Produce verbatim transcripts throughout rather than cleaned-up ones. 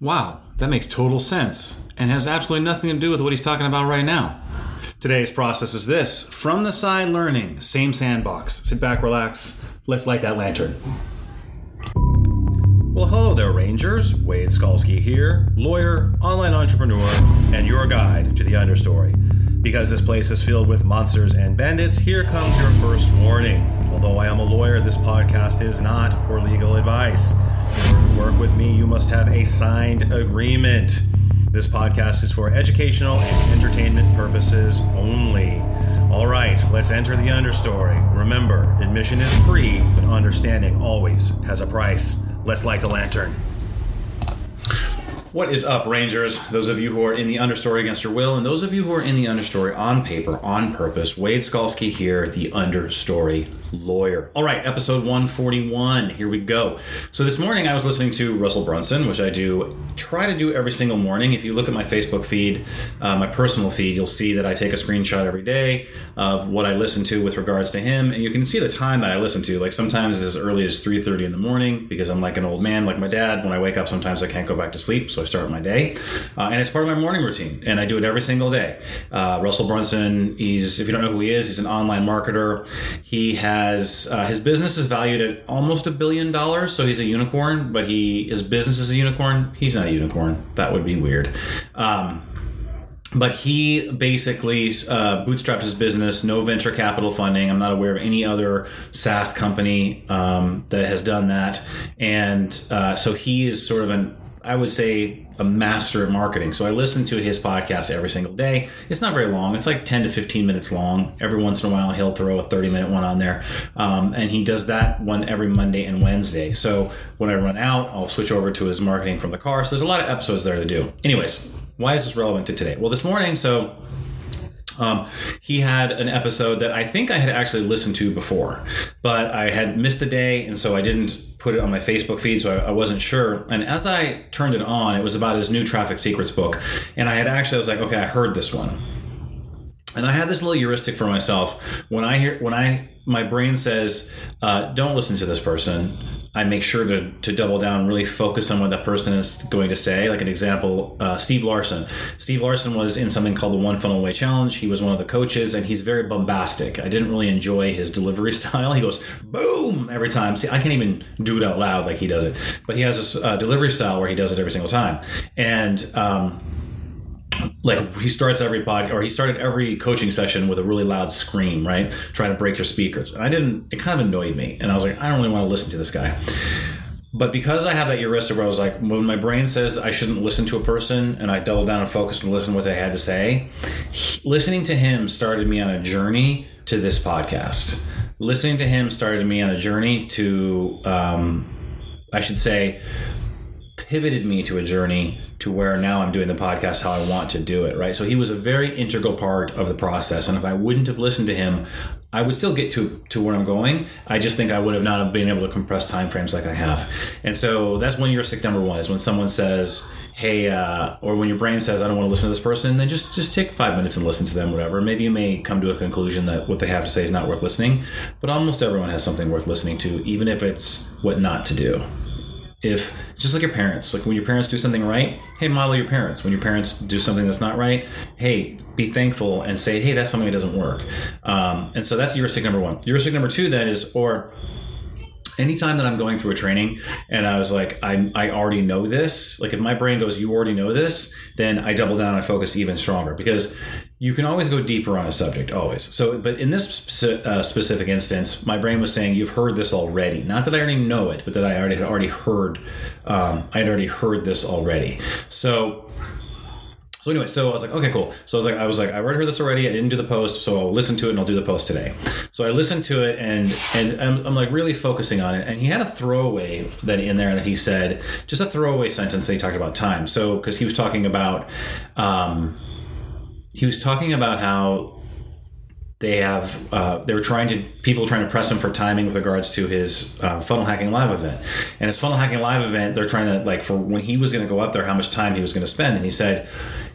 Wow, that makes total sense and has absolutely nothing to do with what he's talking about right now. Today's process is this. From the side learning, same sandbox. Sit back, relax. Let's light that lantern. Well, hello there, Rangers. Wade Skalski here, lawyer, online entrepreneur, and your guide to the understory. Because this place is filled with monsters and bandits, here comes your first warning. Although I am a lawyer, this podcast is not for legal advice. In order to work with me, you must have a signed agreement. This podcast is for educational and entertainment purposes only. All right, let's enter the understory. Remember, admission is free, but understanding always has a price. Let's light the lantern. What is up, Rangers? Those of you who are in the understory against your will, and those of you who are in the understory on paper, on purpose. Wade Skalski here, the understory lawyer. All right, episode one forty-one. Here we go. So this morning I was listening to Russell Brunson, which I do try to do every single morning. If you look at my Facebook feed, uh, my personal feed, you'll see that I take a screenshot every day of what I listen to with regards to him. And you can see the time that I listen to. Like sometimes it's as early as three thirty in the morning because I'm like an old man, like my dad. When I wake up, sometimes I can't go back to sleep. So So I start my day, uh, and it's part of my morning routine, and I do it every single day. Uh, Russell Brunson, he's if you don't know who he is, he's an online marketer. He has uh, his business is valued at almost a billion dollars, so he's a unicorn. But he his business is a unicorn. He's not a unicorn. That would be weird. Um, But he basically uh, bootstrapped his business, no venture capital funding. I'm not aware of any other SaaS company um, that has done that. And uh, so he is sort of an, I would say, a master at marketing. So I listen to his podcast every single day. It's not very long. It's like ten to fifteen minutes long. Every once in a while, he'll throw a thirty minute one on there. Um, and he does that one every Monday and Wednesday. So when I run out, I'll switch over to his marketing from the car. So there's a lot of episodes there to do. Anyways, why is this relevant to today? Well, this morning, so Um, he had an episode that I think I had actually listened to before, but I had missed the day, and so I didn't put it on my Facebook feed, so I, I wasn't sure. And as I turned it on, it was about his new Traffic Secrets book, and I had actually, I was like, okay, I heard this one. And I had this little heuristic for myself. When I hear, when I, my brain says, uh, don't listen to this person, I make sure to, to double down, really focus on what that person is going to say. Like an example, uh, Steve Larson. Steve Larson was in something called the One Funnel Away Challenge. He was one of the coaches, and he's very bombastic. I didn't really enjoy his delivery style. He goes, boom, every time. See, I can't even do it out loud like he does it. But he has this uh, delivery style where he does it every single time. And um Like he starts every pod, or he started every coaching session with a really loud scream, right? Trying to break your speakers. And I didn't, it kind of annoyed me. And I was like, I don't really want to listen to this guy. But because I have that heuristic where I was like, when my brain says I shouldn't listen to a person and I double down and focus and listen to what they had to say, he, listening to him started me on a journey to this podcast. Listening to him started me on a journey to, um, I should say, pivoted me to a journey to where now I'm doing the podcast how I want to do it, right? So he was a very integral part of the process. And if I wouldn't have listened to him, I would still get to, to where I'm going. I just think I would have not been able to compress timeframes like I have. And so that's one heuristic number one is when someone says, hey, uh, or when your brain says, I don't want to listen to this person, then just, just take five minutes and listen to them, whatever. Maybe you may come to a conclusion that what they have to say is not worth listening, but almost everyone has something worth listening to, even if it's what not to do. If just like your parents, like when your parents do something right, hey, model your parents. When your parents do something that's not right, hey, be thankful and say, hey, that's something that doesn't work. Um, and so that's heuristic number one. Heuristic number two, that is, or anytime that I'm going through a training and I was like, I, I already know this. Like if my brain goes, you already know this, then I double down and I focus even stronger because you can always go deeper on a subject, always. So, but in this spe- uh, specific instance, my brain was saying, you've heard this already. Not that I already know it, but that I already had already heard, um, I had already heard this already. So, so anyway, so I was like, okay, cool. So I was like, I was like, I already heard this already. I didn't do the post, so I'll listen to it and I'll do the post today. So I listened to it and and I'm, I'm like really focusing on it. And he had a throwaway that in there that he said, just a throwaway sentence. That he talked about time. So because he was talking about, um, he was talking about how. They have, uh, they were trying to, people trying to press him for timing with regards to his uh, Funnel Hacking Live event. And his Funnel Hacking Live event, they're trying to, like, for when he was going to go up there, how much time he was going to spend. And he said,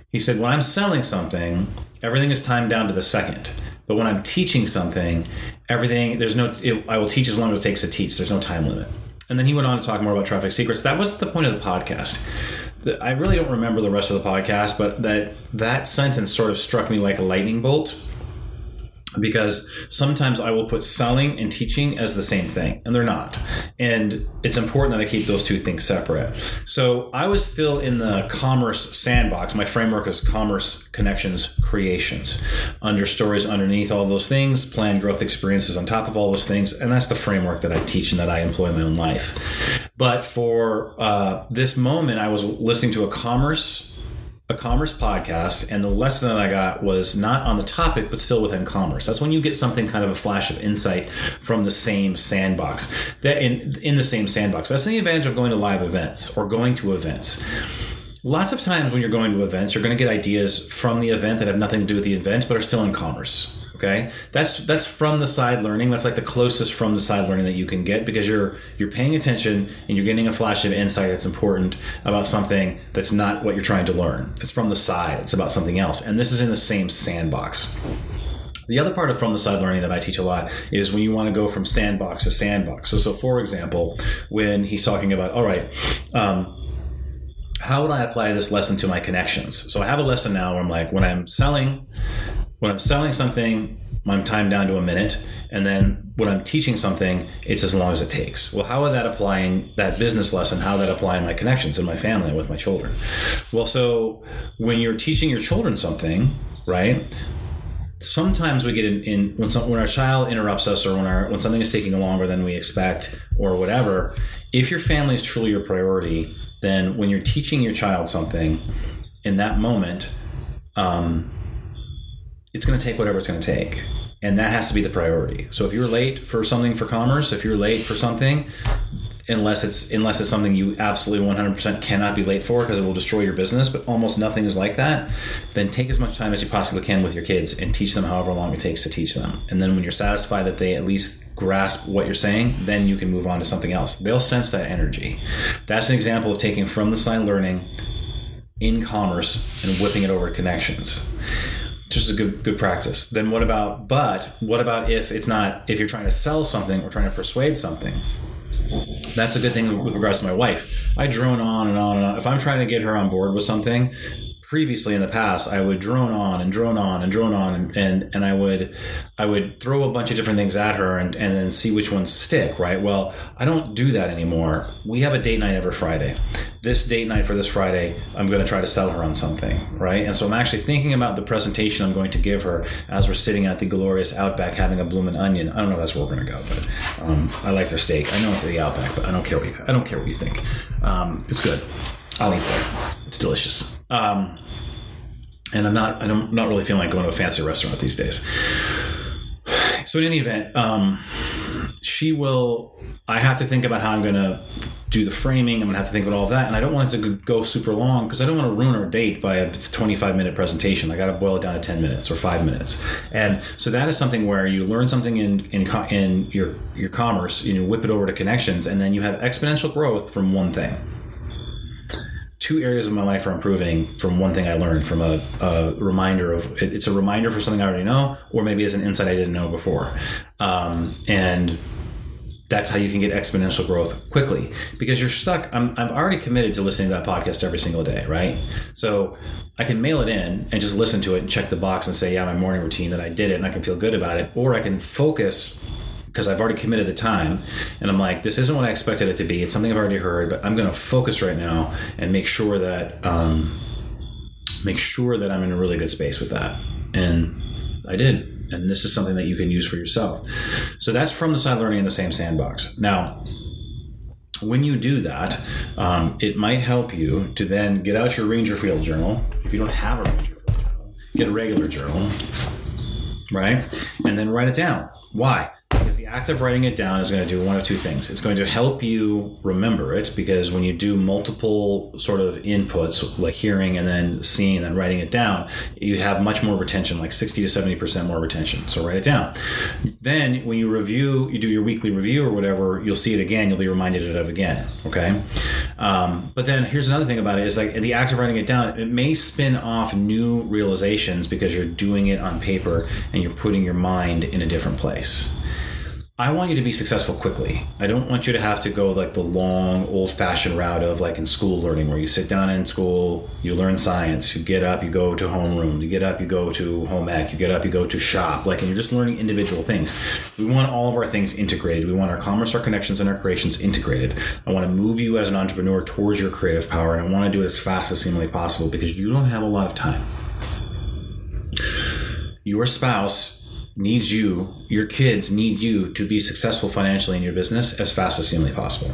he said, when I'm selling something, everything is timed down to the second. But when I'm teaching something, everything, there's no, it, I will teach as long as it takes to teach. There's no time limit. And then he went on to talk more about Traffic Secrets. That was the point of the podcast. I really don't remember the rest of the podcast, but that that sentence sort of struck me like a lightning bolt, because sometimes I will put selling and teaching as the same thing, and they're not. And it's important that I keep those two things separate. So I was still in the commerce sandbox. My framework is commerce, connections, creations, under stories underneath all those things, planned growth experiences on top of all those things. And that's the framework that I teach and that I employ in my own life. But for uh, this moment, I was listening to a commerce a commerce podcast, and the lesson that I got was not on the topic, but still within commerce. That's when you get something, kind of a flash of insight from the same sandbox, that in, in the same sandbox. That's the advantage of going to live events or going to events. Lots of times when you're going to events, you're going to get ideas from the event that have nothing to do with the event, but are still in commerce. Okay. That's, that's from the side learning. That's like the closest from the side learning that you can get, because you're, you're paying attention and you're getting a flash of insight that's important about something that's not what you're trying to learn. It's from the side. It's about something else. And this is in the same sandbox. The other part of from the side learning that I teach a lot is when you want to go from sandbox to sandbox. So, so for example, when he's talking about, all right, um, how would I apply this lesson to my connections? So I have a lesson now where I'm like, when I'm selling, when I'm selling something, I'm timed down to a minute. And then when I'm teaching something, it's as long as it takes. Well, how would that apply in that business lesson? How would that apply in my connections, in my family, with my children? Well, so when you're teaching your children something, right? Sometimes we get in, in when some, when our child interrupts us, or when our when something is taking longer than we expect, or whatever. If your family is truly your priority, then when you're teaching your child something, in that moment, um, it's going to take whatever it's going to take. And that has to be the priority. So if you're late for something for commerce, if you're late for something, unless it's unless it's something you absolutely one hundred percent cannot be late for because it will destroy your business, but almost nothing is like that, then take as much time as you possibly can with your kids and teach them however long it takes to teach them. And then when you're satisfied that they at least grasp what you're saying, then you can move on to something else. They'll sense that energy. That's an example of taking from the side learning in commerce and whipping it over to connections. Just a good good practice. Then what about, but what about if it's not, if you're trying to sell something or trying to persuade something? That's a good thing with regards to my wife. I drone on and on and on. If I'm trying to get her on board with something, previously in the past, I would drone on and drone on and drone on and, and, and I would I would throw a bunch of different things at her and, and then see which ones stick, right? Well, I don't do that anymore. We have a date night every Friday. This date night for this Friday, I'm going to try to sell her on something, right? And so I'm actually thinking about the presentation I'm going to give her as we're sitting at the glorious Outback having a bloomin' onion. I don't know if that's where we're going to go, but um, I like their steak. I know it's at the Outback, but I don't care what you, I don't care what you think. Um, it's good. I'll eat there. It's delicious. Um, and I'm not, I'm not really feeling like going to a fancy restaurant these days. So in any event, um, she will, I have to think about how I'm going to do the framing. I'm going to have to think about all of that. And I don't want it to go super long because I don't want to ruin our date by a twenty-five minute presentation. I got to boil it down to ten minutes or five minutes. And so that is something where you learn something in, in, in your, your commerce, you know, whip it over to connections, and then you have exponential growth from one thing. Two areas of my life are improving from one thing I learned, from a, a reminder of, it's a reminder for something I already know, or maybe it's an insight I didn't know before. Um, and that's how you can get exponential growth quickly, because you're stuck. I'm, I'm already committed to listening to that podcast every single day, right? So I can mail it in and just listen to it and check the box and say, yeah, my morning routine, that I did it and I can feel good about it. Or I can focus, because I've already committed the time and I'm like, this isn't what I expected it to be. It's something I've already heard, but I'm going to focus right now and make sure that, um, make sure that I'm in a really good space with that. And I did. And this is something that you can use for yourself. So that's from the side learning in the same sandbox. Now, when you do that, um, it might help you to then get out your Ranger Field journal. If you don't have a Ranger Field journal, get a regular journal, right? And then write it down. Why? Because the act of writing it down is going to do one of two things. It's going to help you remember it, because when you do multiple sort of inputs, like hearing and then seeing and writing it down, you have much more retention, like sixty to seventy percent more retention. So write it down. Then when you review, you do your weekly review or whatever, you'll see it again. You'll be reminded of it again. Okay. Um, but then here's another thing about it is, like, the act of writing it down, it may spin off new realizations because you're doing it on paper and you're putting your mind in a different place. I want you to be successful quickly. I don't want you to have to go like the long old fashioned route of like in school learning where you sit down in school, you learn science, you get up, you go to homeroom, you get up, you go to home ec, you get up, you go to shop, like, and you're just learning individual things. We want all of our things integrated. We want our commerce, our connections, and our creations integrated. I want to move you as an entrepreneur towards your creative power, and I want to do it as fast as seemingly possible because you don't have a lot of time. Your spouse needs you, your kids need you to be successful financially in your business as fast as humanly possible.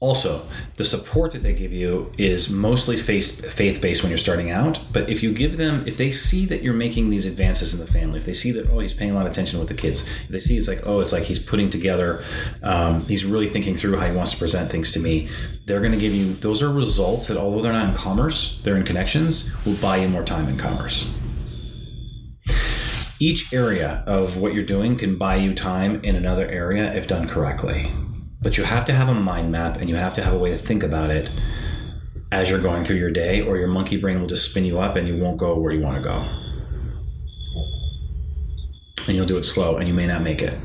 Also, the support that they give you is mostly faith, faith-based when you're starting out. But if you give them, if they see that you're making these advances in the family, if they see that, oh, he's paying a lot of attention with the kids, if they see it's like, oh, it's like he's putting together, um, he's really thinking through how he wants to present things to me, they're going to give you, those are results that although they're not in commerce, they're in connections, will buy you more time in commerce. Each area of what you're doing can buy you time in another area if done correctly. But you have to have a mind map and you have to have a way to think about it as you're going through your day, or your monkey brain will just spin you up and you won't go where you want to go. And you'll do it slow and you may not make it.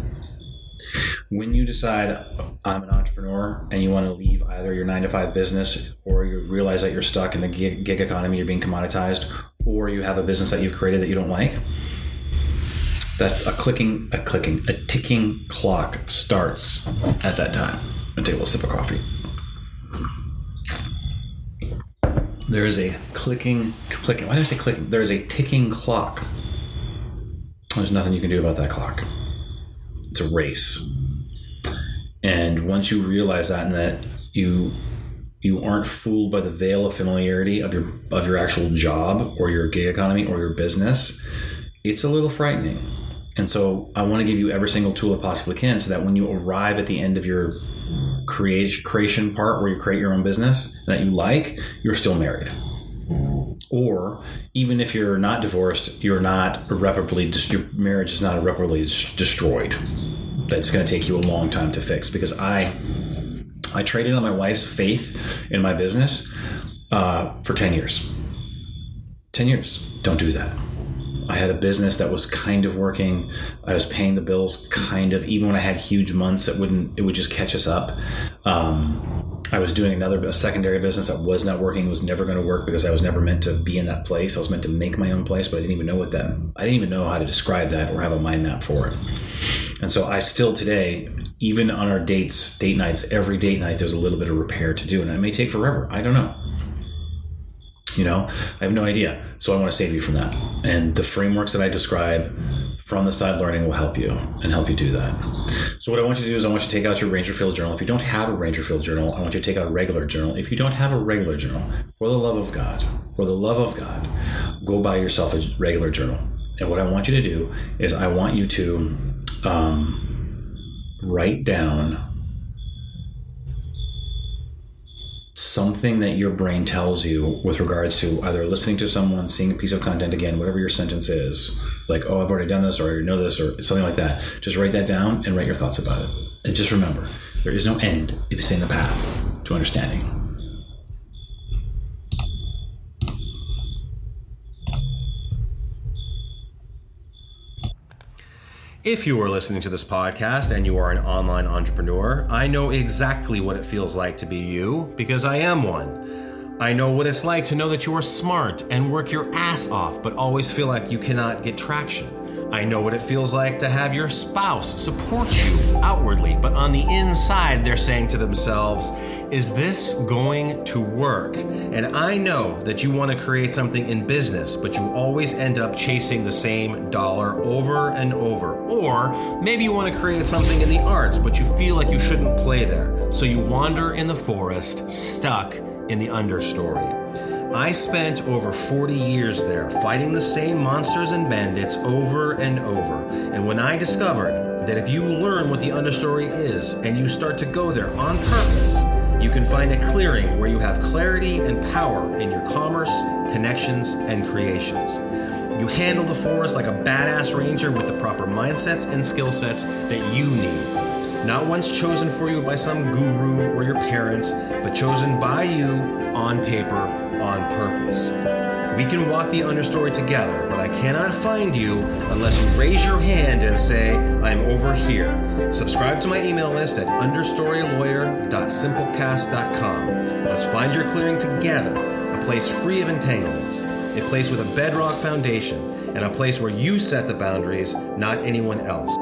When you decide I'm an entrepreneur and you want to leave either your nine to five business, or you realize that you're stuck in the gig, gig economy, you're being commoditized, or you have a business that you've created that you don't like, that's a clicking, a clicking, a ticking clock starts at that time. I'm going to take a little sip of coffee. There is a clicking, clicking. Why did I say clicking? There is a ticking clock. There's nothing you can do about that clock. It's a race. And once you realize that, and that you you aren't fooled by the veil of familiarity of your of your actual job or your gig economy or your business, it's a little frightening. And so I want to give you every single tool I possibly can so that when you arrive at the end of your create, creation part where you create your own business that you like, you're still married. Or even if you're not divorced, you're not irreparably, your marriage is not irreparably destroyed. That's going to take you a long time to fix, because I, I traded on my wife's faith in my business uh, for ten years. ten years. Don't do that. I had a business that was kind of working. I was paying the bills kind of, even when I had huge months, it wouldn't, it would just catch us up. Um, I was doing another a secondary business that was not working, was never going to work because I was never meant to be in that place. I was meant to make my own place, but I didn't even know what that, I didn't even know how to describe that or have a mind map for it. And so I still today, even on our dates, date nights, every date night, there's a little bit of repair to do, and it may take forever. I don't know. You know, I have no idea. So I want to save you from that. And the frameworks that I describe from the side learning will help you and help you do that. So what I want you to do is I want you to take out your Ranger Field journal. If you don't have a Ranger Field journal, I want you to take out a regular journal. If you don't have a regular journal, for the love of God, for the love of God, go buy yourself a regular journal. And what I want you to do is I want you to um, write down something that your brain tells you with regards to either listening to someone, seeing a piece of content again, whatever your sentence is, like, oh, I've already done this, or I already know this, or something like that. Just write that down and write your thoughts about it. And just remember, there is no end. It's in the path to understanding. If you are listening to this podcast and you are an online entrepreneur, I know exactly what it feels like to be you, because I am one. I know what it's like to know that you are smart and work your ass off, but always feel like you cannot get traction. I know what it feels like to have your spouse support you outwardly, but on the inside, they're saying to themselves, is this going to work? And I know that you want to create something in business, but you always end up chasing the same dollar over and over. Or maybe you want to create something in the arts, but you feel like you shouldn't play there. So you wander in the forest, stuck in the understory. I spent over forty years there, fighting the same monsters and bandits over and over. And when I discovered that if you learn what the understory is and you start to go there on purpose, you can find a clearing where you have clarity and power in your commerce, connections, and creations. You handle the forest like a badass ranger with the proper mindsets and skill sets that you need. Not once chosen for you by some guru or your parents, but chosen by you on paper, on purpose. We can walk the understory together, but I cannot find you unless you raise your hand and say, I'm over here. Subscribe to my email list at understory lawyer dot simplecast dot com. Let's find your clearing together, a place free of entanglements, a place with a bedrock foundation, and a place where you set the boundaries, not anyone else.